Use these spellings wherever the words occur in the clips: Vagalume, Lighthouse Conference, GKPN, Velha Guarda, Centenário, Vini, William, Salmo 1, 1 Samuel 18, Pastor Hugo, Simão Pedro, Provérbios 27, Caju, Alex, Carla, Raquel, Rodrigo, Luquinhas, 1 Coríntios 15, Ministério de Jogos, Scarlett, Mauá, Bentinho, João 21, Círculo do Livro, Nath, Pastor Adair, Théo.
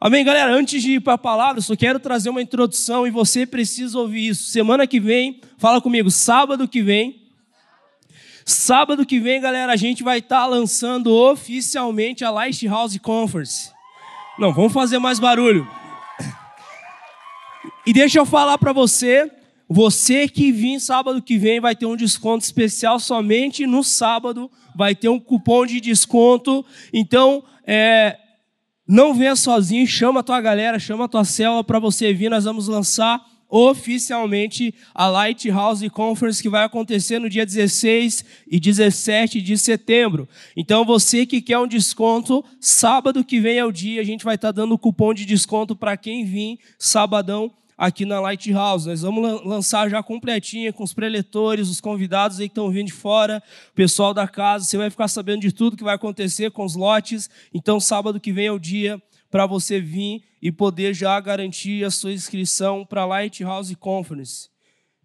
Amém, galera? Antes de ir para a palavra, só quero trazer uma introdução e você precisa ouvir isso. Semana que vem, fala comigo, sábado que vem, galera, a gente vai estar lançando oficialmente a Lighthouse Conference. Não, vamos fazer mais barulho. E deixa eu falar para você, você que vir sábado que vem vai ter um desconto especial somente no sábado, vai ter um cupom de desconto, então não venha sozinho, chama a tua galera, chama a tua célula para você vir, nós vamos lançar oficialmente a Lighthouse Conference que vai acontecer no dia 16 e 17 de setembro. Então você que quer um desconto, sábado que vem é o dia, a gente vai estar dando cupom de desconto para quem vir sabadão aqui na Lighthouse. Nós vamos lançar já completinha com os preletores, os convidados aí que estão vindo de fora, o pessoal da casa. Você vai ficar sabendo de tudo que vai acontecer com os lotes. Então, sábado que vem é o dia para você vir e poder já garantir a sua inscrição para a Lighthouse Conference.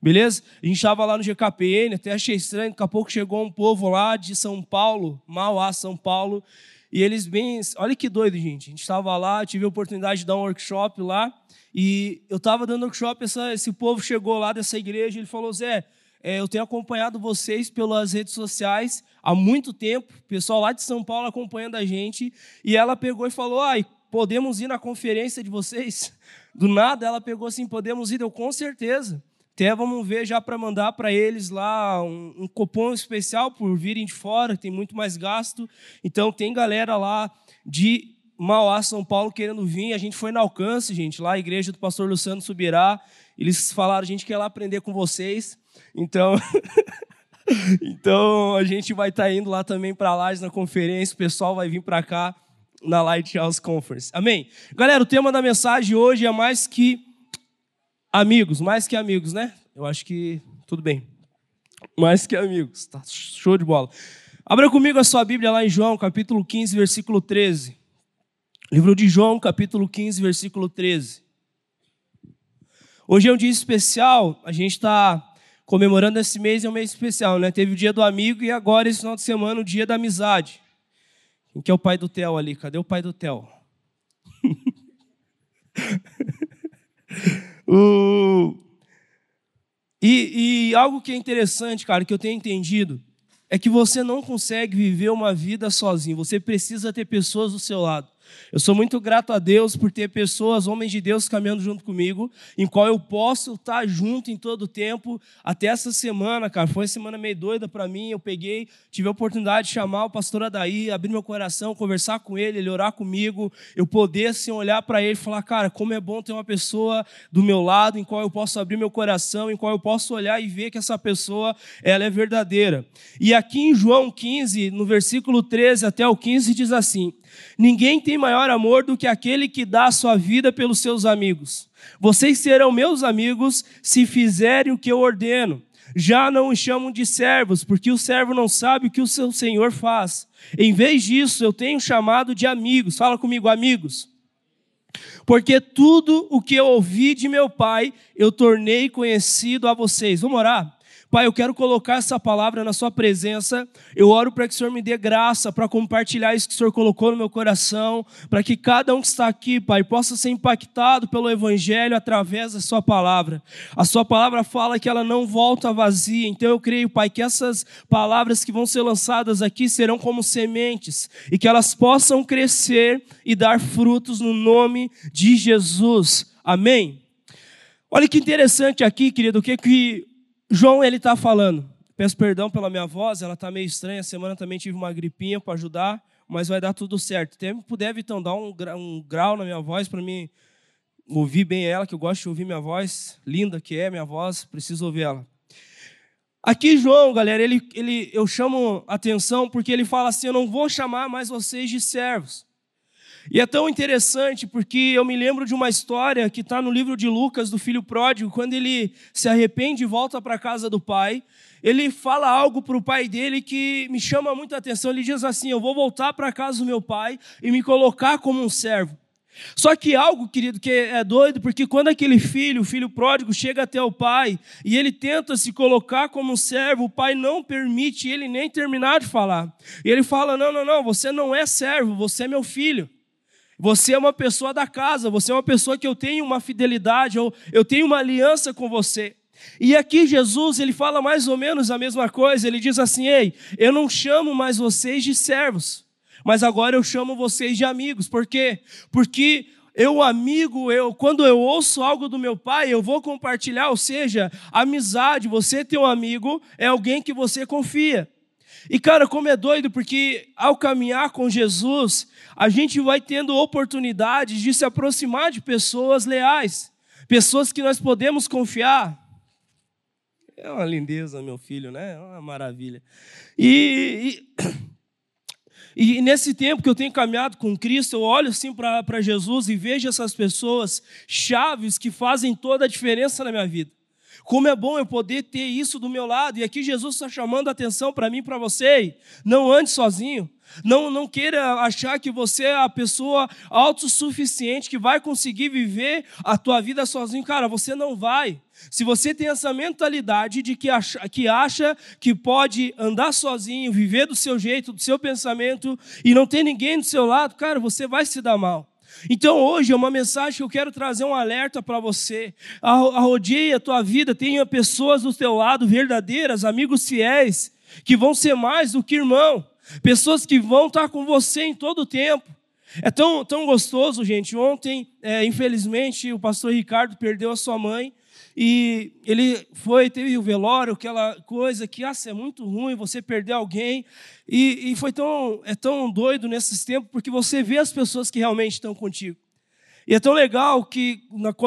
Beleza? A gente estava lá no GKPN, até achei estranho. Daqui a pouco chegou um povo lá de São Paulo, Mauá, São Paulo. E eles bem... Olha que doido, gente. A gente estava lá, tive a oportunidade de dar um workshop lá. E eu estava dando workshop, esse povo chegou lá dessa igreja, ele falou, Zé, eu tenho acompanhado vocês pelas redes sociais há muito tempo, o pessoal lá de São Paulo acompanhando a gente, e ela pegou e falou, podemos ir na conferência de vocês? Do nada, ela pegou assim, podemos ir, eu com certeza. Até vamos ver já para mandar para eles lá um cupom especial por virem de fora, tem muito mais gasto. Então, tem galera lá de Mauá, São Paulo, querendo vir. A gente foi no alcance, gente, lá a igreja do pastor Luciano Subirá. Eles falaram, a gente quer lá aprender com vocês. Então, então a gente vai estar indo lá também para lá na conferência. O pessoal vai vir para cá na Lighthouse Conference. Amém? Galera, o tema da mensagem hoje é mais que amigos, né? Eu acho que tudo bem. Mais que amigos. Tá show de bola. Abra comigo a sua Bíblia lá em João, capítulo 15, versículo 13. Livro de João, capítulo 15, versículo 13. Hoje é um dia especial, a gente está comemorando esse mês, é um mês especial, né? Teve o dia do amigo e agora, esse final de semana, o dia da amizade. Quem que é o pai do Théo ali? Cadê o pai do Théo? E algo que é interessante, cara, que eu tenho entendido, é que você não consegue viver uma vida sozinho, você precisa ter pessoas do seu lado. Eu sou muito grato a Deus por ter pessoas, homens de Deus, caminhando junto comigo, em qual eu posso estar junto em todo o tempo. Até essa semana, cara, foi uma semana meio doida para mim, eu peguei, tive a oportunidade de chamar o pastor Adair, abrir meu coração, conversar com ele orar comigo, eu poder assim, olhar para ele e falar, cara, como é bom ter uma pessoa do meu lado, em qual eu posso abrir meu coração, em qual eu posso olhar e ver que essa pessoa, ela é verdadeira. E aqui em João 15, no versículo 13 até o 15, diz assim, ninguém tem maior amor do que aquele que dá a sua vida pelos seus amigos. Vocês serão meus amigos se fizerem o que eu ordeno. Já não os chamam de servos, porque o servo não sabe o que o seu senhor faz. Em vez disso, eu tenho chamado de amigos. Fala comigo, amigos. Porque tudo o que eu ouvi de meu pai, eu tornei conhecido a vocês. Vamos orar? Pai, eu quero colocar essa palavra na sua presença, eu oro para que o Senhor me dê graça para compartilhar isso que o Senhor colocou no meu coração, para que cada um que está aqui, Pai, possa ser impactado pelo Evangelho através da sua palavra. A sua palavra fala que ela não volta vazia, então eu creio, Pai, que essas palavras que vão ser lançadas aqui serão como sementes, e que elas possam crescer e dar frutos no nome de Jesus. Amém? Olha que interessante aqui, querido, o que João, ele está falando, peço perdão pela minha voz, ela está meio estranha, a semana também tive uma gripinha para ajudar, mas vai dar tudo certo. Até me puder, Vitão, dar um grau na minha voz para mim ouvir bem ela, que eu gosto de ouvir minha voz, linda que é minha voz, preciso ouvir ela. Aqui João, galera, eu chamo atenção porque ele fala assim, eu não vou chamar mais vocês de servos. E é tão interessante porque eu me lembro de uma história que está no livro de Lucas, do filho pródigo, quando ele se arrepende e volta para a casa do pai, ele fala algo para o pai dele que me chama muita atenção, ele diz assim, eu vou voltar para a casa do meu pai e me colocar como um servo. Só que algo, querido, que é doido, porque quando aquele filho, o filho pródigo, chega até o pai e ele tenta se colocar como um servo, o pai não permite ele nem terminar de falar. E ele fala, não, você não é servo, você é meu filho. Você é uma pessoa da casa, você é uma pessoa que eu tenho uma fidelidade, eu tenho uma aliança com você. E aqui Jesus, ele fala mais ou menos a mesma coisa, ele diz assim: ei, eu não chamo mais vocês de servos, mas agora eu chamo vocês de amigos. Por quê? Porque quando eu ouço algo do meu pai, eu vou compartilhar, ou seja, amizade, você ter um amigo é alguém que você confia. E cara, como é doido, porque ao caminhar com Jesus, a gente vai tendo oportunidades de se aproximar de pessoas leais, pessoas que nós podemos confiar. É uma lindeza, meu filho, né? É uma maravilha. E nesse tempo que eu tenho caminhado com Cristo, eu olho assim para Jesus e vejo essas pessoas chaves que fazem toda a diferença na minha vida. Como é bom eu poder ter isso do meu lado. E aqui Jesus está chamando a atenção para mim e para você. Não ande sozinho. Não queira achar que você é a pessoa autossuficiente que vai conseguir viver a tua vida sozinho. Cara, você não vai. Se você tem essa mentalidade de que acha que pode andar sozinho, viver do seu jeito, do seu pensamento e não tem ninguém do seu lado, cara, você vai se dar mal. Então hoje é uma mensagem que eu quero trazer um alerta para você. Arrodeia a tua vida, tenha pessoas do teu lado verdadeiras, amigos fiéis, que vão ser mais do que irmão. Pessoas que vão estar com você em todo o tempo. É tão, tão gostoso, gente. Ontem, infelizmente, o pastor Ricardo perdeu a sua mãe. E ele teve o velório, aquela coisa que é muito ruim você perder alguém. E é tão doido nesses tempos, porque você vê as pessoas que realmente estão contigo. E é tão legal,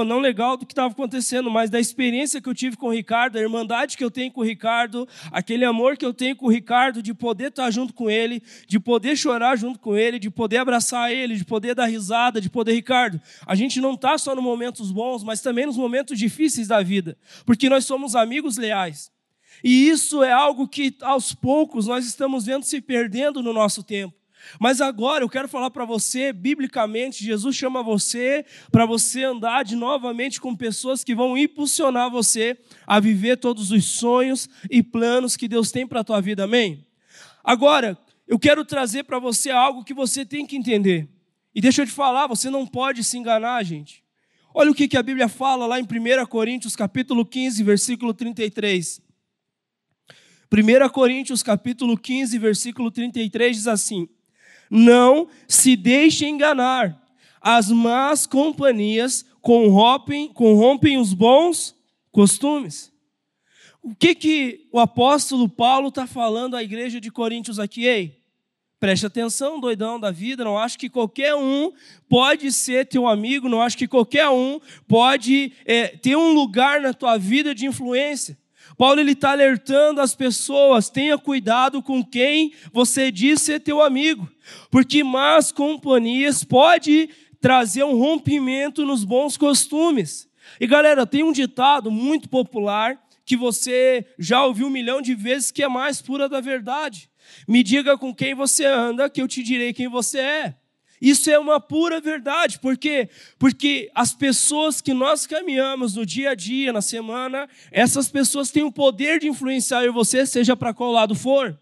não legal do que estava acontecendo, mas da experiência que eu tive com o Ricardo, a irmandade que eu tenho com o Ricardo, aquele amor que eu tenho com o Ricardo, de poder estar junto com ele, de poder chorar junto com ele, de poder abraçar ele, de poder dar risada, de poder... Ricardo, a gente não está só nos momentos bons, mas também nos momentos difíceis da vida, porque nós somos amigos leais. E isso é algo que, aos poucos, nós estamos vendo se perdendo no nosso tempo. Mas agora eu quero falar para você, biblicamente, Jesus chama você para você andar novamente com pessoas que vão impulsionar você a viver todos os sonhos e planos que Deus tem para a tua vida, amém? Agora, eu quero trazer para você algo que você tem que entender. E deixa eu te falar, você não pode se enganar, gente. Olha o que a Bíblia fala lá em 1 Coríntios capítulo 15, versículo 33. 1 Coríntios capítulo 15, versículo 33 diz assim: não se deixe enganar, as más companhias corrompem os bons costumes. O que o apóstolo Paulo está falando à igreja de Coríntios aqui? Ei, preste atenção, doidão da vida, não acho que qualquer um pode ser teu amigo, não acho que qualquer um pode ter um lugar na tua vida de influência. Paulo está alertando as pessoas: tenha cuidado com quem você diz ser teu amigo, porque más companhias pode trazer um rompimento nos bons costumes. E galera, tem um ditado muito popular que você já ouviu um milhão de vezes, que é mais pura da verdade: me diga com quem você anda que eu te direi quem você é. Isso é uma pura verdade. Por quê? Porque as pessoas que nós caminhamos no dia a dia, na semana, essas pessoas têm o poder de influenciar eu e você, seja para qual lado for.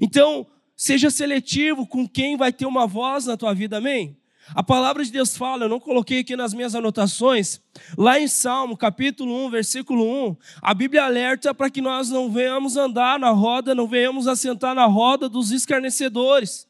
Então, seja seletivo com quem vai ter uma voz na tua vida, amém? A palavra de Deus fala, eu não coloquei aqui nas minhas anotações, lá em Salmo, capítulo 1, versículo 1, a Bíblia alerta para que nós não venhamos andar na roda, não venhamos assentar na roda dos escarnecedores.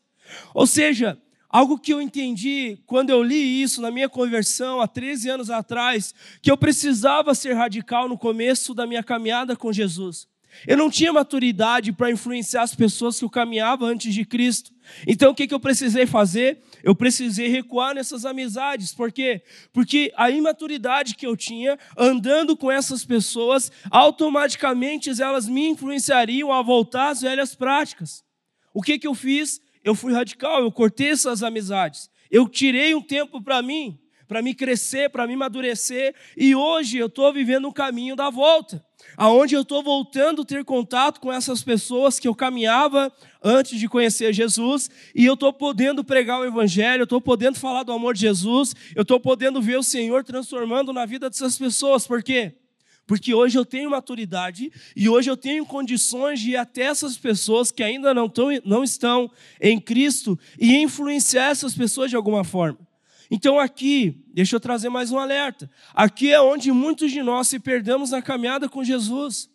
Ou seja, algo que eu entendi quando eu li isso na minha conversão há 13 anos atrás, que eu precisava ser radical no começo da minha caminhada com Jesus. Eu não tinha maturidade para influenciar as pessoas que eu caminhava antes de Cristo. Então o que eu precisei fazer? Eu precisei recuar nessas amizades. Por quê? Porque a imaturidade que eu tinha andando com essas pessoas, automaticamente elas me influenciariam a voltar às velhas práticas. O que eu fiz? Eu fui radical, eu cortei essas amizades. Eu tirei um tempo para mim crescer, para mim amadurecer. E hoje eu estou vivendo um caminho da volta, aonde eu estou voltando a ter contato com essas pessoas que eu caminhava antes de conhecer Jesus. E eu estou podendo pregar o evangelho, eu estou podendo falar do amor de Jesus, eu estou podendo ver o Senhor transformando na vida dessas pessoas. Por quê? Porque hoje eu tenho maturidade e hoje eu tenho condições de ir até essas pessoas que ainda não estão em Cristo e influenciar essas pessoas de alguma forma. Então aqui, deixa eu trazer mais um alerta. Aqui é onde muitos de nós se perdemos na caminhada com Jesus.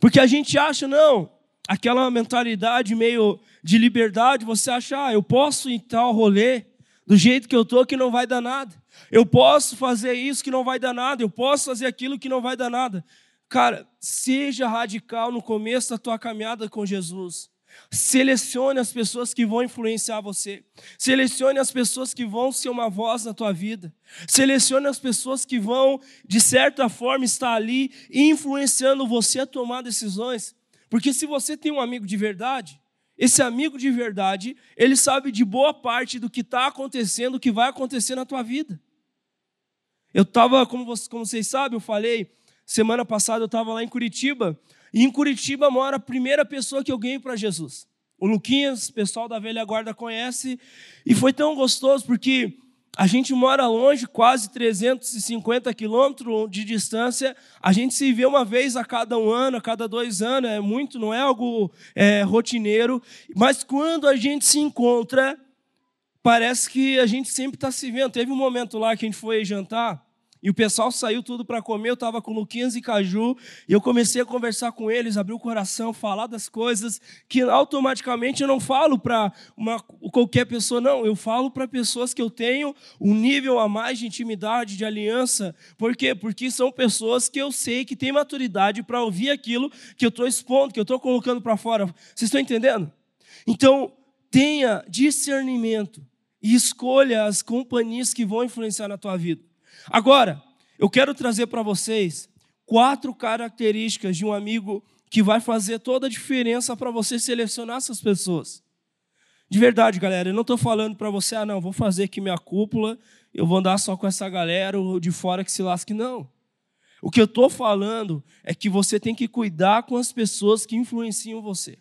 Porque a gente acha, não, aquela mentalidade meio de liberdade, você acha, ah, eu posso ir tal rolê do jeito que eu estou que não vai dar nada. Eu posso fazer isso que não vai dar nada. Eu posso fazer aquilo que não vai dar nada. Cara, seja radical no começo da tua caminhada com Jesus. Selecione as pessoas que vão influenciar você. Selecione as pessoas que vão ser uma voz na tua vida. Selecione as pessoas que vão, de certa forma, estar ali influenciando você a tomar decisões. Porque se você tem um amigo de verdade, esse amigo de verdade, ele sabe de boa parte do que está acontecendo, o que vai acontecer na tua vida. Eu estava, como vocês sabem, eu falei, semana passada eu estava lá em Curitiba. E em Curitiba mora a primeira pessoa que eu ganhei para Jesus. O Luquinhas, o pessoal da Velha Guarda conhece. E foi tão gostoso, porque a gente mora longe, quase 350 quilômetros de distância. A gente se vê uma vez a cada um ano, a cada 2 anos. É muito, não é algo rotineiro. Mas quando a gente se encontra, parece que a gente sempre está se vendo. Teve um momento lá que a gente foi jantar. E o pessoal saiu tudo para comer, eu estava com Luquinhas e Caju, e eu comecei a conversar com eles, abrir o coração, falar das coisas que automaticamente eu não falo para qualquer pessoa, não. Eu falo para pessoas que eu tenho um nível a mais de intimidade, de aliança. Por quê? Porque são pessoas que eu sei que têm maturidade para ouvir aquilo que eu estou expondo, que eu estou colocando para fora. Vocês estão entendendo? Então, tenha discernimento e escolha as companhias que vão influenciar na tua vida. Agora, eu quero trazer para vocês 4 características de um amigo que vai fazer toda a diferença para você selecionar essas pessoas. De verdade, galera, eu não estou falando para você, ah, não, vou fazer aqui minha cúpula, eu vou andar só com essa galera ou de fora que se lasque, não. O que eu estou falando é que você tem que cuidar com as pessoas que influenciam você.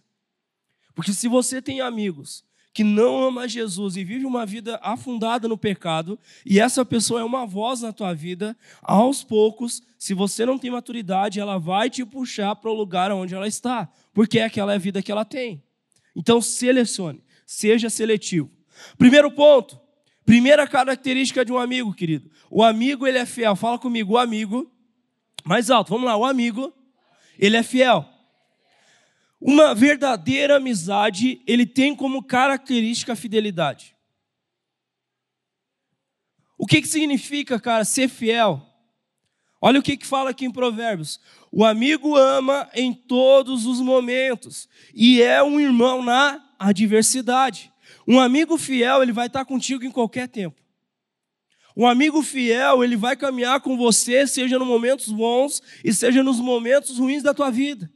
Porque se você tem amigos que não ama Jesus e vive uma vida afundada no pecado, e essa pessoa é uma voz na tua vida, aos poucos, se você não tem maturidade, ela vai te puxar para o lugar onde ela está, porque aquela é a vida que ela tem. Então, selecione, seja seletivo. Primeiro ponto, primeira característica de um amigo, querido. O amigo, ele é fiel. Fala comigo, o amigo, mais alto, vamos lá, o amigo, ele é fiel. Uma verdadeira amizade, ele tem como característica a fidelidade. O que significa, cara, ser fiel? Olha o que fala aqui em Provérbios. O amigo ama em todos os momentos e é um irmão na adversidade. Um amigo fiel, ele vai estar contigo em qualquer tempo. Um amigo fiel, ele vai caminhar com você, seja nos momentos bons e seja nos momentos ruins da tua vida.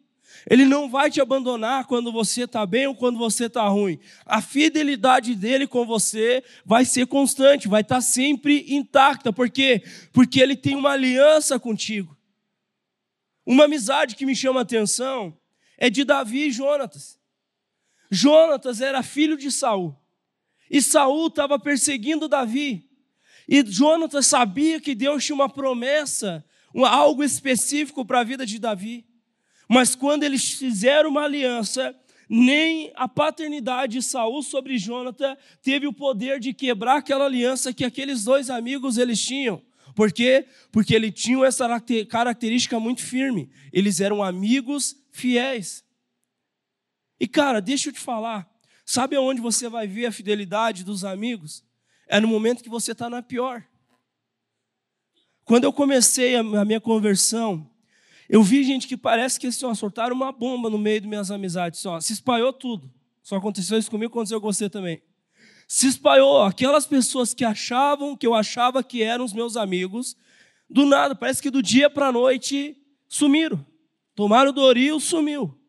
Ele não vai te abandonar quando você está bem ou quando você está ruim. A fidelidade dele com você vai ser constante, vai estar sempre intacta. Por quê? Porque ele tem uma aliança contigo. Uma amizade que me chama a atenção é de Davi e Jônatas. Jônatas era filho de Saul. E Saul estava perseguindo Davi. E Jônatas sabia que Deus tinha uma promessa, algo específico para a vida de Davi. Mas quando eles fizeram uma aliança, nem a paternidade de Saul sobre Jônatas teve o poder de quebrar aquela aliança que aqueles dois amigos eles tinham. Por quê? Porque eles tinham essa característica muito firme. Eles eram amigos fiéis. E cara, deixa eu te falar, sabe aonde você vai ver a fidelidade dos amigos? É no momento que você está na pior. Quando eu comecei a minha conversão, eu vi gente que parece que assim, ó, soltaram uma bomba no meio das minhas amizades. Ó, se espalhou tudo. Só aconteceu isso comigo, aconteceu com você também. Se espalhou. Aquelas pessoas que achavam, que eu achava que eram os meus amigos, do nada, parece que do dia para a noite, sumiram. Tomaram o Doril, sumiu.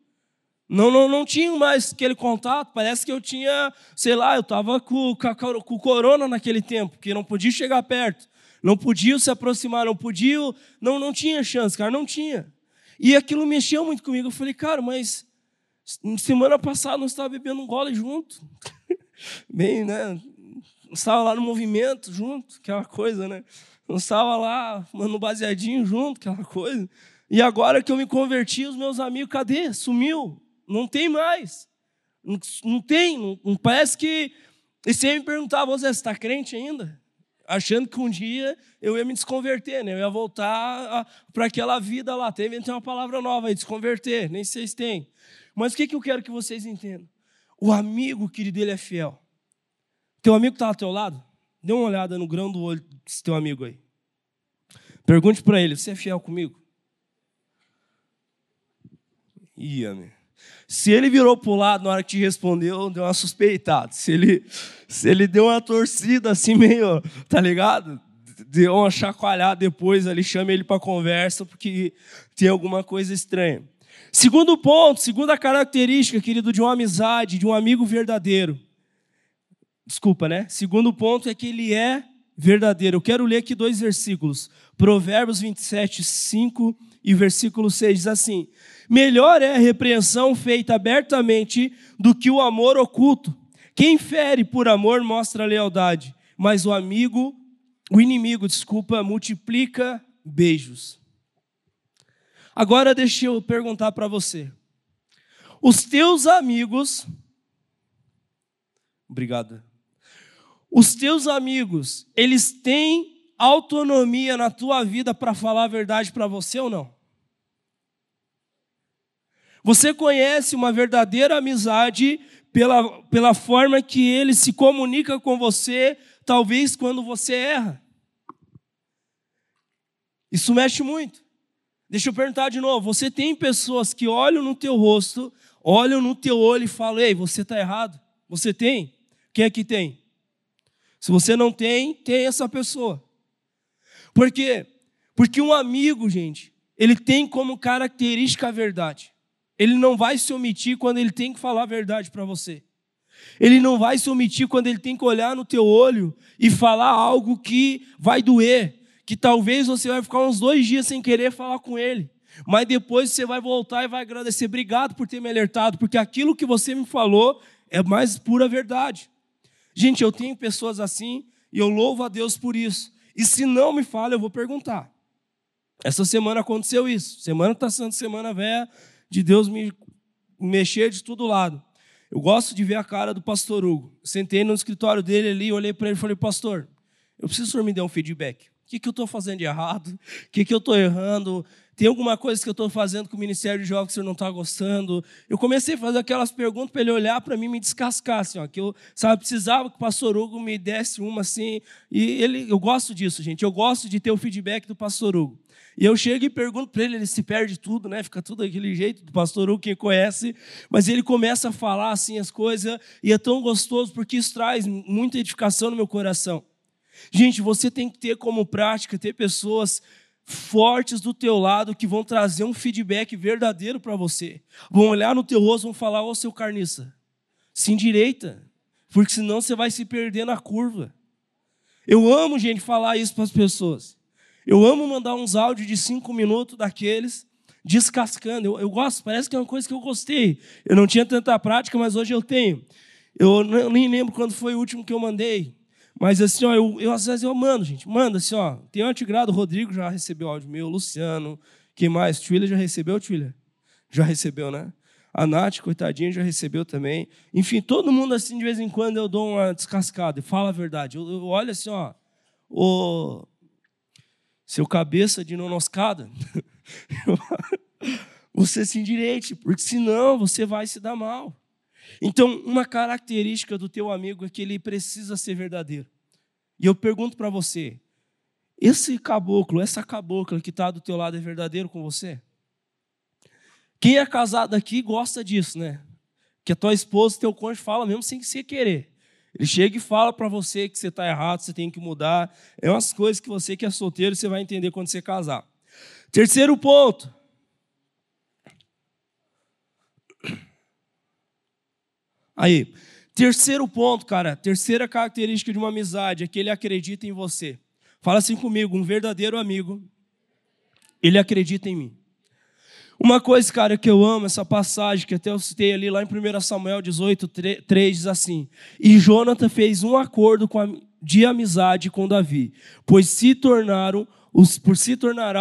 Não tinha mais aquele contato. Parece que eu tinha, sei lá, eu estava com corona naquele tempo, que não podia chegar perto. Não podiam se aproximar, não podiam, não tinha chance, cara, não tinha. E aquilo mexeu muito comigo. Eu falei, cara, mas semana passada nós estávamos bebendo um gole junto. Bem, né? Nós estávamos lá no movimento junto, aquela coisa, né? Nós estávamos lá no baseadinho junto, aquela coisa. E agora que eu me converti, os meus amigos, cadê? Sumiu, não tem mais. Não tem, parece que... E você me perguntava, você está crente ainda? achando que um dia eu ia me desconverter, né? Eu ia voltar para aquela vida lá. Tem uma palavra nova aí, desconverter, nem vocês têm. Mas o que eu quero que vocês entendam? O amigo, querido, ele é fiel. Teu amigo está ao teu lado? Dê uma olhada no grão do olho desse teu amigo aí. Pergunte para ele, você é fiel comigo? Ih, amém. Se ele virou para o lado na hora que te respondeu, deu uma suspeitada. Se ele deu uma torcida assim meio, tá ligado? Deu uma chacoalhada depois ali, chame ele para conversa, porque tem alguma coisa estranha. Segundo ponto, segunda característica, querido, de uma amizade, de um amigo verdadeiro. Desculpa, né? Segundo ponto é que ele é verdadeiro. Eu quero ler aqui 2 versículos. Provérbios 27, 5 e versículo 6 diz assim: melhor é a repreensão feita abertamente do que o amor oculto. Quem fere por amor mostra lealdade, mas o inimigo, multiplica beijos. Agora deixa eu perguntar para você. Os teus amigos... Obrigado. Os teus amigos, eles têm autonomia na tua vida para falar a verdade para você ou não? Você conhece uma verdadeira amizade pela forma que ele se comunica com você, talvez quando você erra. Isso mexe muito. Deixa eu perguntar de novo. Você tem pessoas que olham no teu rosto, olham no teu olho e falam, ei, você está errado? Você tem? Quem é que tem? Se você não tem, tem essa pessoa. Por quê? Porque um amigo, gente, ele tem como característica a verdade. Ele não vai se omitir quando ele tem que falar a verdade para você. Ele não vai se omitir quando ele tem que olhar no teu olho e falar algo que vai doer, que talvez você vai ficar uns 2 dias sem querer falar com ele. Mas depois você vai voltar e vai agradecer. Obrigado por ter me alertado, porque aquilo que você me falou é mais pura verdade. Gente, eu tenho pessoas assim e eu louvo a Deus por isso. E se não me fala, eu vou perguntar. Essa semana aconteceu isso. Semana está sendo semana velha, de Deus me mexer de todo lado. Eu gosto de ver a cara do pastor Hugo. Sentei no escritório dele ali, olhei para ele e falei, pastor, eu preciso que o senhor me dê um feedback. O que eu estou fazendo de errado? O que eu estou errando? Tem alguma coisa que eu estou fazendo com o Ministério de Jogos que o senhor não está gostando? Eu comecei a fazer aquelas perguntas para ele olhar para mim e me descascar, assim, ó, que eu, sabe, precisava que o pastor Hugo me desse uma assim. E ele, eu gosto disso, gente. Eu gosto de ter o feedback do pastor Hugo. E eu chego e pergunto para ele, ele se perde tudo, né? Fica tudo daquele jeito do pastor Hugo, quem conhece. Mas ele começa a falar assim as coisas e é tão gostoso porque isso traz muita edificação no meu coração. Gente, você tem que ter como prática, ter pessoas fortes do teu lado que vão trazer um feedback verdadeiro para você. Vão olhar no teu rosto e vão falar, ô seu carniça, se endireita, porque senão você vai se perder na curva. Eu amo, gente, falar isso para as pessoas. Eu amo mandar uns áudios de 5 minutos daqueles, descascando. Eu gosto, parece que é uma coisa que eu gostei. Eu não tinha tanta prática, mas hoje eu tenho. Eu nem lembro quando foi o último que eu mandei. Mas assim, ó, eu às vezes eu mando, gente. Manda assim, ó. Tem uma Tigrada, o Rodrigo já recebeu áudio meu, o Luciano. Quem mais? Twiller já recebeu, Twiller? Já recebeu, né? A Nath, coitadinha, já recebeu também. Enfim, todo mundo assim, de vez em quando, eu dou uma descascada e falo a verdade. Eu olho assim, ó. Ô, seu cabeça de nonoscada, você se endireite, porque senão você vai se dar mal. Então, uma característica do teu amigo é que ele precisa ser verdadeiro. E eu pergunto para você, esse caboclo, essa cabocla que está do teu lado é verdadeiro com você? Quem é casado aqui gosta disso, né? Que a tua esposa, teu cônjuge fala mesmo sem você querer. Ele chega e fala para você que você está errado, você tem que mudar. É umas coisas que você que é solteiro, você vai entender quando você casar. Terceiro ponto. Aí, terceiro ponto, cara, terceira característica de uma amizade é que ele acredita em você. Fala assim comigo, um verdadeiro amigo, ele acredita em mim. Uma coisa, cara, que eu amo, essa passagem que até eu citei ali, lá em 1 Samuel 18, 3, diz assim, e Jônatã fez um acordo de amizade com Davi, por se tornará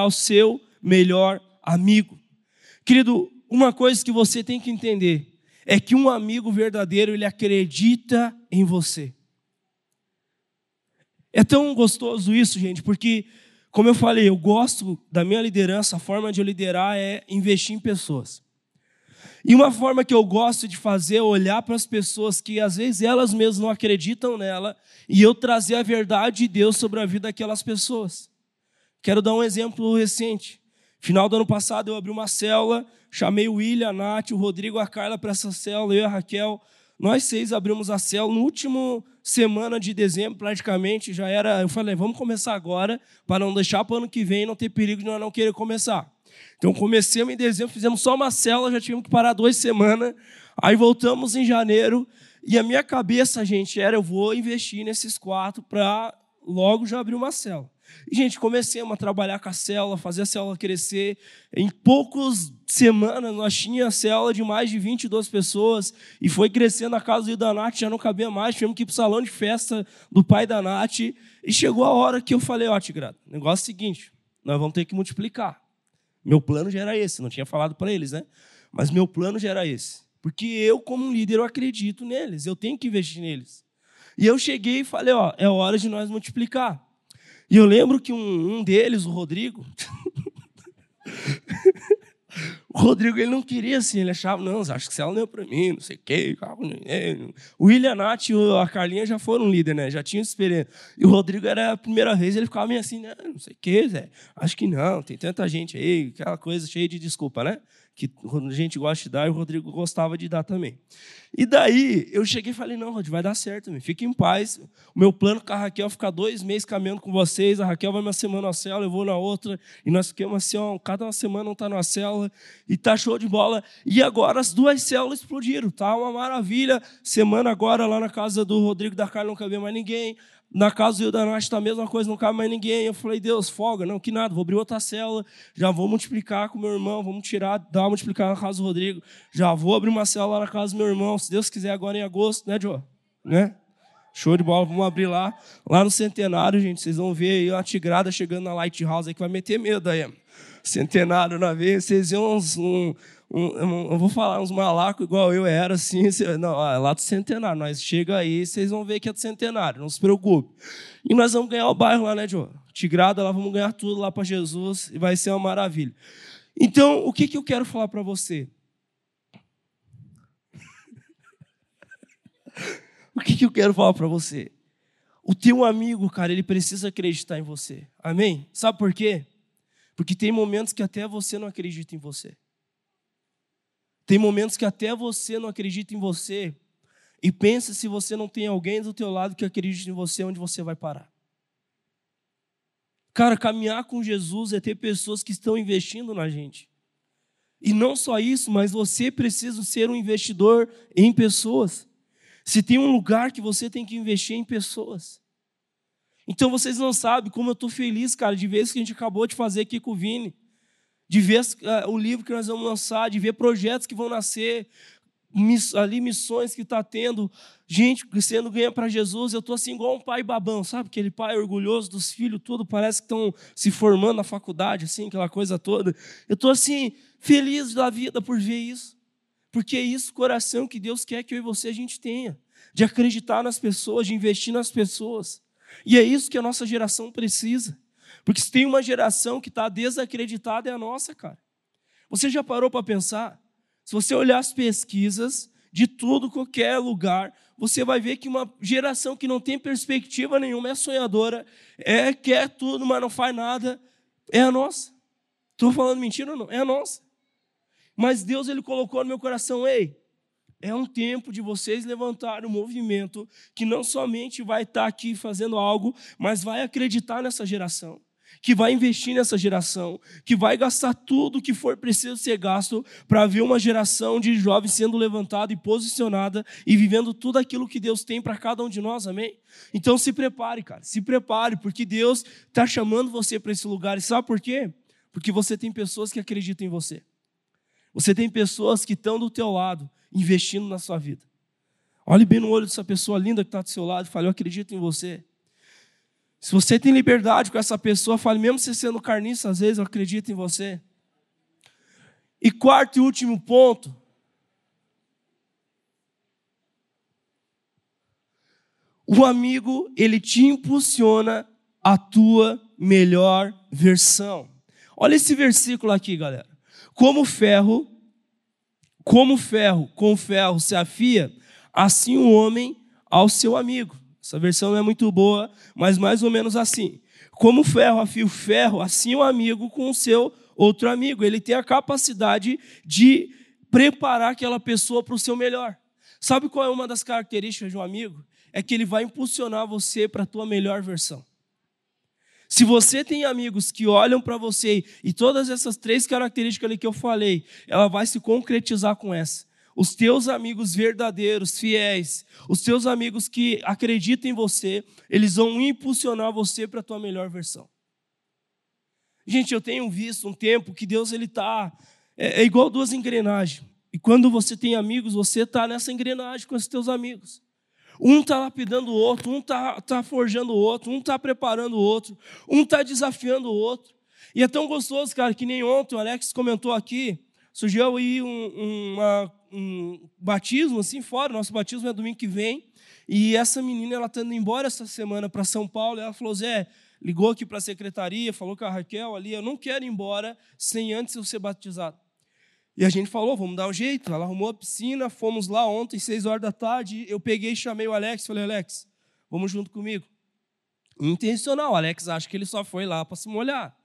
o seu melhor amigo. Querido, uma coisa que você tem que entender, é que um amigo verdadeiro, ele acredita em você. É tão gostoso isso, gente, porque, como eu falei, eu gosto da minha liderança, a forma de eu liderar é investir em pessoas. E uma forma que eu gosto de fazer é olhar para as pessoas que, às vezes, elas mesmas não acreditam nela e eu trazer a verdade de Deus sobre a vida daquelas pessoas. Quero dar um exemplo recente. Final do ano passado, eu abri uma célula, chamei o William, a Nath, o Rodrigo, a Carla para essa célula, eu e a Raquel. Nós seis abrimos a célula no último semana de dezembro, praticamente, já era... Eu falei, vamos começar agora, para não deixar para o ano que vem, não ter perigo de nós não querer começar. Então, comecemos em dezembro, fizemos só uma célula, já tivemos que parar 2 semanas, aí voltamos em janeiro, e a minha cabeça, gente, era eu vou investir nesses 4 para logo já abrir uma célula. E, gente, comecemos a trabalhar com a célula, fazer a célula crescer. Em poucas semanas, nós tínhamos a célula de mais de 22 pessoas e foi crescendo a casa da Nath, já não cabia mais, tivemos que ir para o salão de festa do pai da Nath. E chegou a hora que eu falei, ó, Tigrada, o negócio é o seguinte, nós vamos ter que multiplicar. Meu plano já era esse, não tinha falado para eles, né? Mas meu plano já era esse. Porque eu, como líder, eu acredito neles, eu tenho que investir neles. E eu cheguei e falei, ó, é hora de nós multiplicar. E eu lembro que um deles, o Rodrigo, o Rodrigo, ele não queria assim, ele achava, não, acho que célula não é para mim, não sei o quê. O William, a Nath e a Carlinha já foram líder, né? Já tinham experiência. E o Rodrigo era a primeira vez, ele ficava meio assim, não sei o quê, Zé, acho que não, tem tanta gente aí, aquela coisa cheia de desculpa, né? Que a gente gosta de dar e o Rodrigo gostava de dar também. E daí eu cheguei e falei, não, Rod, vai dar certo, meu. Fique em paz. O meu plano com a Raquel é ficar 2 meses caminhando com vocês, a Raquel vai uma semana na célula, eu vou na outra, e nós ficamos assim, ó, cada uma semana não está numa célula, e tá show de bola. E agora as 2 células explodiram, tá uma maravilha. Semana agora lá na casa do Rodrigo da Carla não cabia mais ninguém, na casa do Ildanache está a mesma coisa, não cabe mais ninguém. Eu falei, Deus, folga. Não, que nada, vou abrir outra célula, já vou multiplicar com meu irmão, vamos tirar, dar uma multiplicar na casa do Rodrigo. Já vou abrir uma célula na casa do meu irmão, se Deus quiser, agora em agosto, né, João? Né? Show de bola, vamos abrir lá no Centenário, gente. Vocês vão ver aí uma Tigrada chegando na Lighthouse aí que vai meter medo aí. Centenário na vez, vocês iam eu vou falar uns malacos igual eu era, assim, não, lá do Centenário, nós chega aí, vocês vão ver que é do Centenário, não se preocupe. E nós vamos ganhar o bairro lá, né, João? Tigrada, lá vamos ganhar tudo lá para Jesus e vai ser uma maravilha. Então, o que, que eu quero falar para você? O que, que eu quero falar para você? O teu amigo, cara, ele precisa acreditar em você, amém? Sabe por quê? Porque tem momentos que até você não acredita em você. Tem momentos que até você não acredita em você e pensa se você não tem alguém do teu lado que acredite em você, onde você vai parar. Cara, caminhar com Jesus é ter pessoas que estão investindo na gente. E não só isso, mas você precisa ser um investidor em pessoas. Se tem um lugar que você tem que investir em pessoas. Então vocês não sabem como eu estou feliz, cara, de ver isso que a gente acabou de fazer aqui com o Vini. De ver o livro que nós vamos lançar, de ver projetos que vão nascer, ali missões que está tendo, gente sendo ganha para Jesus. Eu estou assim igual um pai babão, sabe? Aquele pai orgulhoso dos filhos, tudo, parece que estão se formando na faculdade, assim, aquela coisa toda. Eu estou assim, feliz da vida por ver isso, porque é isso o coração que Deus quer que eu e você a gente tenha, de acreditar nas pessoas, de investir nas pessoas. E é isso que a nossa geração precisa. Porque se tem uma geração que está desacreditada, é a nossa, cara. Você já parou para pensar? Se você olhar as pesquisas de tudo, qualquer lugar, você vai ver que uma geração que não tem perspectiva nenhuma, é sonhadora, quer tudo, mas não faz nada, é a nossa. Estou falando mentira ou não? É a nossa. Mas Deus, ele colocou no meu coração, ei, é um tempo de vocês levantarem um movimento que não somente vai estar aqui fazendo algo, mas vai acreditar nessa geração, que vai investir nessa geração, que vai gastar tudo o que for preciso ser gasto para ver uma geração de jovens sendo levantada e posicionada e vivendo tudo aquilo que Deus tem para cada um de nós, amém? Então se prepare, cara, se prepare, porque Deus está chamando você para esse lugar. E sabe por quê? Porque você tem pessoas que acreditam em você. Você tem pessoas que estão do teu lado, investindo na sua vida. Olhe bem no olho dessa pessoa linda que está do seu lado e fale, eu acredito em você. Se você tem liberdade com essa pessoa, fale, mesmo você sendo carniça, às vezes eu acredito em você. E quarto e último ponto. O amigo, ele te impulsiona a tua melhor versão. Olha esse versículo aqui, galera. Como o ferro com o ferro se afia, assim o homem ao seu amigo. Essa versão não é muito boa, mas mais ou menos assim. Como o ferro afia o ferro, assim o amigo com o seu outro amigo. Ele tem a capacidade de preparar aquela pessoa para o seu melhor. Sabe qual é uma das características de um amigo? É que ele vai impulsionar você para a tua melhor versão. Se você tem amigos que olham para você e todas essas três características ali que eu falei, ela vai se concretizar com essa. Os teus amigos verdadeiros, fiéis, os teus amigos que acreditam em você, eles vão impulsionar você para a tua melhor versão. Gente, eu tenho visto um tempo que Deus está... É igual duas engrenagens. E quando você tem amigos, você está nessa engrenagem com os teus amigos. Um está lapidando o outro, um está forjando o outro, um está preparando o outro, um está desafiando o outro. E é tão gostoso, cara, que nem ontem o Alex comentou aqui, surgiu aí um batismo assim fora, nosso batismo é domingo que vem, e essa menina, ela está indo embora essa semana para São Paulo, e ela falou, Zé, ligou aqui para a secretaria, falou com a Raquel ali, eu não quero ir embora sem antes eu ser batizado. E a gente falou, vamos dar um jeito. Ela arrumou a piscina, fomos lá ontem, 18h. Eu peguei e chamei o Alex, falei, Alex, vamos junto comigo. Intencional, o Alex acha que ele só foi lá para se molhar.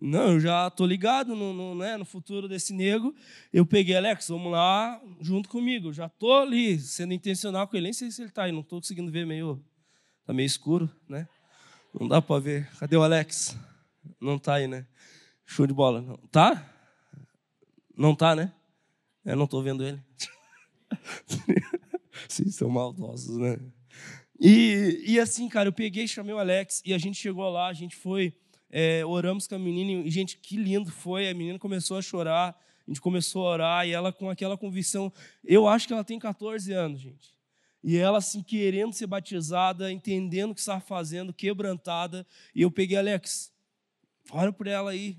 Não, eu já estou ligado no futuro desse nego. Eu peguei, Alex, vamos lá junto comigo. Eu já estou ali, sendo intencional com ele. Nem sei se ele está aí, não estou conseguindo ver, está meio escuro, né? Não dá para ver. Cadê o Alex? Não está aí, né? Show de bola. Não. Tá? Não tá, né? Eu não estou vendo ele. Vocês são maldosos, né? E assim, cara, eu peguei, chamei o Alex e a gente chegou lá, a gente foi, oramos com a menina e, gente, que lindo foi. A menina começou a chorar, a gente começou a orar e ela com aquela convicção. Eu acho que ela tem 14 anos, gente. E ela, assim, querendo ser batizada, entendendo o que estava fazendo, quebrantada. E eu peguei, Alex, ora por ela aí.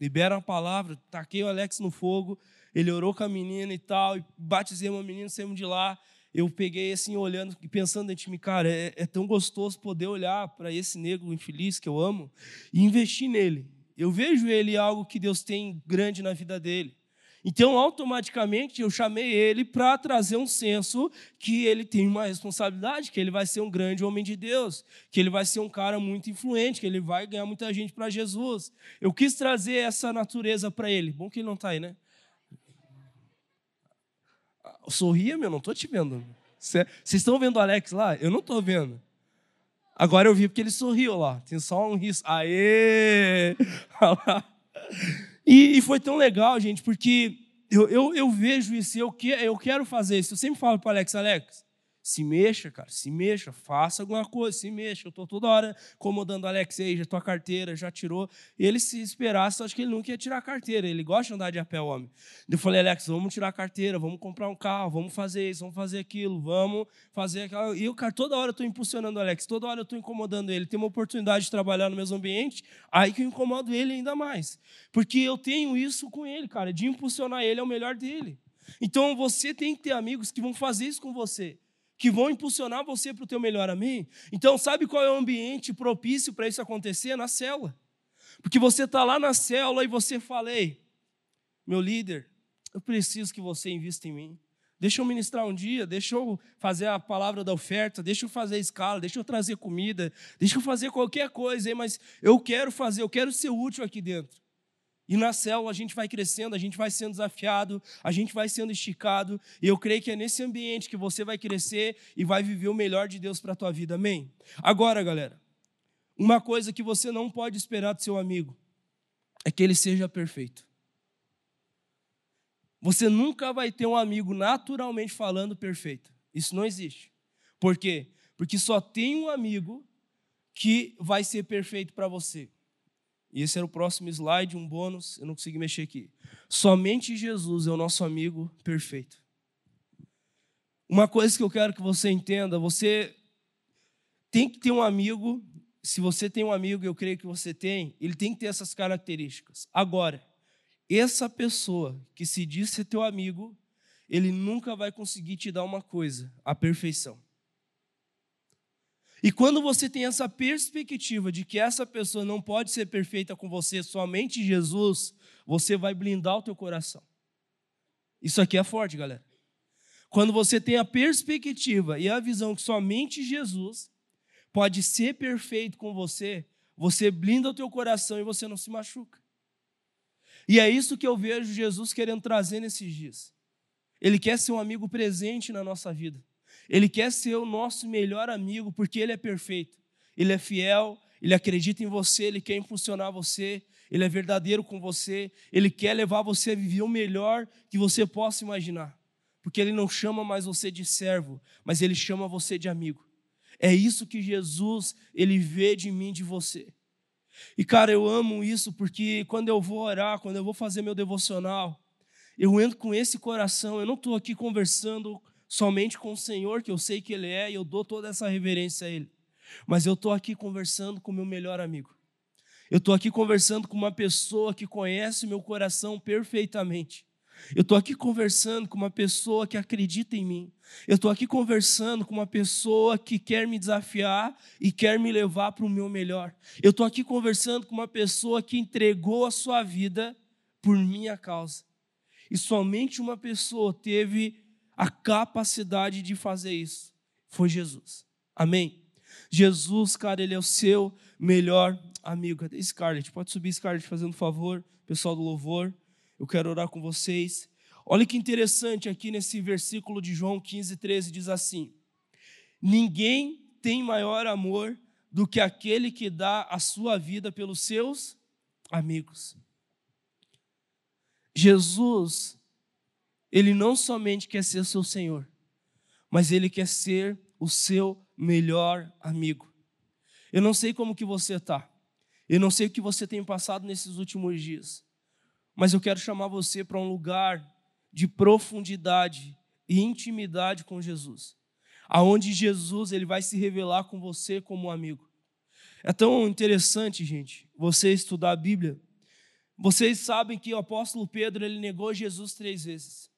Libera a palavra, taquei o Alex no fogo, ele orou com a menina e tal, e batizei uma menina, saímos de lá. Eu peguei assim, olhando e pensando dentro de mim, cara, é tão gostoso poder olhar para esse negro infeliz que eu amo e investir nele. Eu vejo ele algo que Deus tem grande na vida dele. Então, automaticamente, eu chamei ele para trazer um senso que ele tem uma responsabilidade, que ele vai ser um grande homem de Deus, que ele vai ser um cara muito influente, que ele vai ganhar muita gente para Jesus. Eu quis trazer essa natureza para ele. Bom que ele não está aí, né? Sorria, não estou te vendo. Vocês estão vendo o Alex lá? Eu não estou vendo. Agora eu vi porque ele sorriu lá. Tem só um riso. Aê! Olha lá. E foi tão legal, gente, porque eu vejo isso, eu quero fazer isso. Eu sempre falo para o Alex, se mexa, cara, se mexa, faça alguma coisa, se mexa. Eu estou toda hora incomodando o Alex, aí, já tua carteira, já tirou. Ele se esperasse, acho que ele nunca ia tirar a carteira, ele gosta de andar de a pé, o homem. Eu falei, Alex, vamos tirar a carteira, vamos comprar um carro, vamos fazer isso, vamos fazer aquilo, vamos fazer aquilo. E eu, cara, toda hora eu estou impulsionando o Alex, toda hora eu estou incomodando ele. Tem uma oportunidade de trabalhar no mesmo ambiente, aí que eu incomodo ele ainda mais. Porque eu tenho isso com ele, cara, de impulsionar ele ao melhor dele. Então você tem que ter amigos que vão fazer isso com você, que vão impulsionar você para o teu melhor, amém? Então, sabe qual é o ambiente propício para isso acontecer? Na célula. Porque você está lá na célula e você fala, ei, meu líder, eu preciso que você invista em mim. Deixa eu ministrar um dia, deixa eu fazer a palavra da oferta, deixa eu fazer a escala, deixa eu trazer comida, deixa eu fazer qualquer coisa, hein? Mas eu quero fazer, eu quero ser útil aqui dentro. E na célula a gente vai crescendo, a gente vai sendo desafiado, a gente vai sendo esticado. E eu creio que é nesse ambiente que você vai crescer e vai viver o melhor de Deus para a tua vida, amém? Agora, galera, uma coisa que você não pode esperar do seu amigo é que ele seja perfeito. Você nunca vai ter um amigo naturalmente falando perfeito. Isso não existe. Por quê? Porque só tem um amigo que vai ser perfeito para você. E esse era o próximo slide, um bônus, eu não consegui mexer aqui. Somente Jesus é o nosso amigo perfeito. Uma coisa que eu quero que você entenda, você tem que ter um amigo, se você tem um amigo, eu creio que você tem, ele tem que ter essas características. Agora, essa pessoa que se diz ser teu amigo, ele nunca vai conseguir te dar uma coisa, a perfeição. E quando você tem essa perspectiva de que essa pessoa não pode ser perfeita com você, somente Jesus, você vai blindar o teu coração. Isso aqui é forte, galera. Quando você tem a perspectiva e a visão que somente Jesus pode ser perfeito com você, você blinda o teu coração e você não se machuca. E é isso que eu vejo Jesus querendo trazer nesses dias. Ele quer ser um amigo presente na nossa vida. Ele quer ser o nosso melhor amigo, porque ele é perfeito. Ele é fiel, ele acredita em você, ele quer impulsionar você, ele é verdadeiro com você, ele quer levar você a viver o melhor que você possa imaginar. Porque ele não chama mais você de servo, mas ele chama você de amigo. É isso que Jesus, ele vê de mim, de você. E, cara, eu amo isso, porque quando eu vou orar, quando eu vou fazer meu devocional, eu entro com esse coração, eu não estou aqui conversando somente com o Senhor, que eu sei que Ele é, e eu dou toda essa reverência a Ele. Mas eu estou aqui conversando com o meu melhor amigo. Eu estou aqui conversando com uma pessoa que conhece o meu coração perfeitamente. Eu estou aqui conversando com uma pessoa que acredita em mim. Eu estou aqui conversando com uma pessoa que quer me desafiar e quer me levar para o meu melhor. Eu estou aqui conversando com uma pessoa que entregou a sua vida por minha causa. E somente uma pessoa teve a capacidade de fazer isso, foi Jesus. Amém? Jesus, cara, ele é o seu melhor amigo. Cadê Scarlett? Pode subir, Scarlett, fazendo um favor. Pessoal do louvor, eu quero orar com vocês. Olha que interessante aqui nesse versículo de João 15, 13, diz assim: ninguém tem maior amor do que aquele que dá a sua vida pelos seus amigos. Jesus, ele não somente quer ser o seu Senhor, mas ele quer ser o seu melhor amigo. Eu não sei como que você está, eu não sei o que você tem passado nesses últimos dias, mas eu quero chamar você para um lugar de profundidade e intimidade com Jesus, aonde Jesus, ele vai se revelar com você como um amigo. É tão interessante, gente, você estudar a Bíblia. Vocês sabem que o apóstolo Pedro, ele negou Jesus 3 vezes.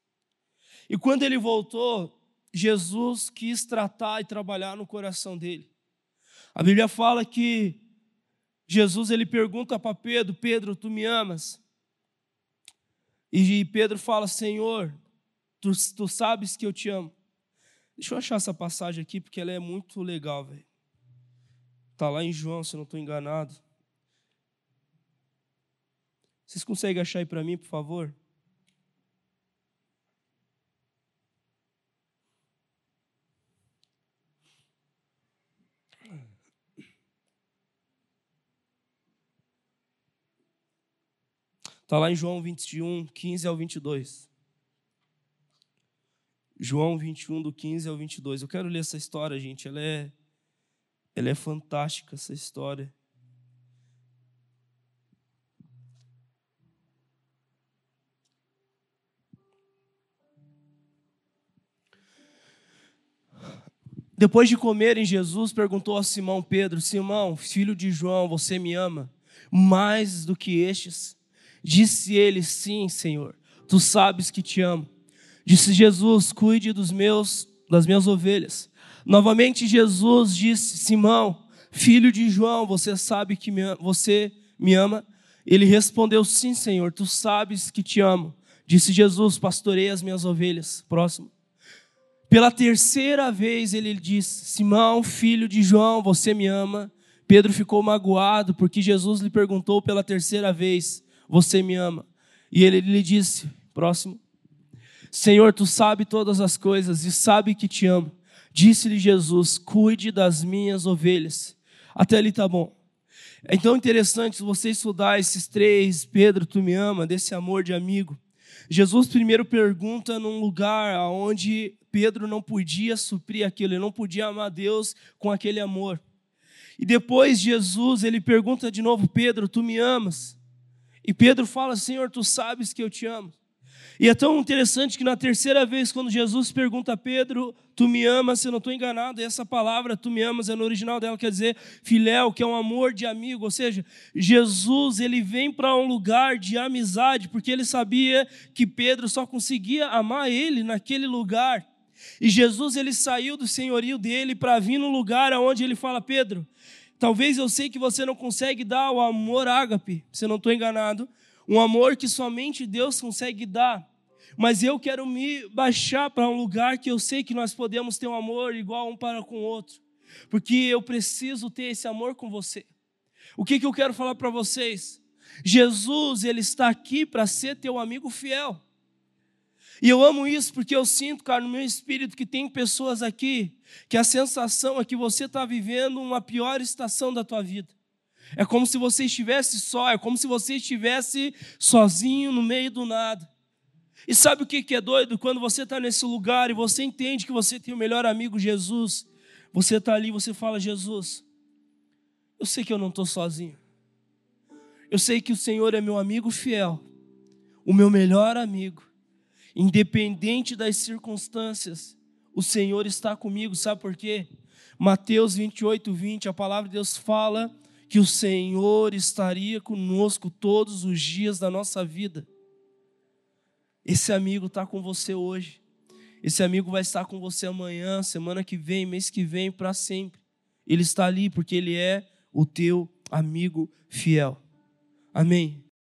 E quando ele voltou, Jesus quis tratar e trabalhar no coração dele. A Bíblia fala que Jesus, ele pergunta para Pedro: Pedro, tu me amas? E Pedro fala: Senhor, tu sabes que eu te amo. Deixa eu achar essa passagem aqui, porque ela é muito legal, velho. Está lá em João, se eu não estou enganado. Vocês conseguem achar aí para mim, por favor? Está lá em João 21, 15 ao 22. João 21, do 15 ao 22. Eu quero ler essa história, gente. Ela é fantástica, essa história. Depois de comerem, Jesus perguntou a Simão Pedro: Simão, filho de João, você me ama mais do que estes? Disse ele: sim, Senhor, tu sabes que te amo. Disse Jesus: cuide das minhas ovelhas. Novamente Jesus disse: Simão, filho de João, você sabe que você me ama? Ele respondeu: sim, Senhor, tu sabes que te amo. Disse Jesus: pastorei as minhas ovelhas. Próximo. Pela 3ª vez ele disse: Simão, filho de João, você me ama? Pedro ficou magoado porque Jesus lhe perguntou pela 3ª vez. Você me ama? E ele lhe disse, próximo: Senhor, tu sabe todas as coisas e sabe que te amo. Disse-lhe Jesus: cuide das minhas ovelhas. Até ali tá bom. É tão interessante você estudar esses 3, Pedro, tu me ama, desse amor de amigo. Jesus primeiro pergunta num lugar onde Pedro não podia suprir aquilo, ele não podia amar Deus com aquele amor. E depois Jesus, ele pergunta de novo: Pedro, tu me amas? E Pedro fala: Senhor, tu sabes que eu te amo. E é tão interessante que na 3ª vez, quando Jesus pergunta a Pedro: tu me amas? Se eu não estou enganado, essa palavra, tu me amas, é no original dela, quer dizer filéu, que é um amor de amigo. Ou seja, Jesus, ele vem para um lugar de amizade, porque ele sabia que Pedro só conseguia amar ele naquele lugar. E Jesus, ele saiu do senhorio dele para vir num lugar onde ele fala: Pedro, talvez eu sei que você não consegue dar o amor ágape, se eu não estou enganado, um amor que somente Deus consegue dar, mas eu quero me baixar para um lugar que eu sei que nós podemos ter um amor igual um para com o outro, porque eu preciso ter esse amor com você. O que eu quero falar para vocês? Jesus, ele está aqui para ser teu amigo fiel. E eu amo isso porque eu sinto, cara, no meu espírito que tem pessoas aqui que a sensação é que você está vivendo uma pior estação da tua vida. É como se você estivesse só, é como se você estivesse sozinho no meio do nada. E sabe o que é doido? Quando você está nesse lugar e você entende que você tem o melhor amigo, Jesus, você está ali e você fala: Jesus, eu sei que eu não estou sozinho. Eu sei que o Senhor é meu amigo fiel, o meu melhor amigo. Independente das circunstâncias, o Senhor está comigo. Sabe por quê? Mateus 28:20, a palavra de Deus fala que o Senhor estaria conosco todos os dias da nossa vida. Esse amigo está com você hoje. Esse amigo vai estar com você amanhã, semana que vem, mês que vem, para sempre. Ele está ali porque ele é o teu amigo fiel. Amém.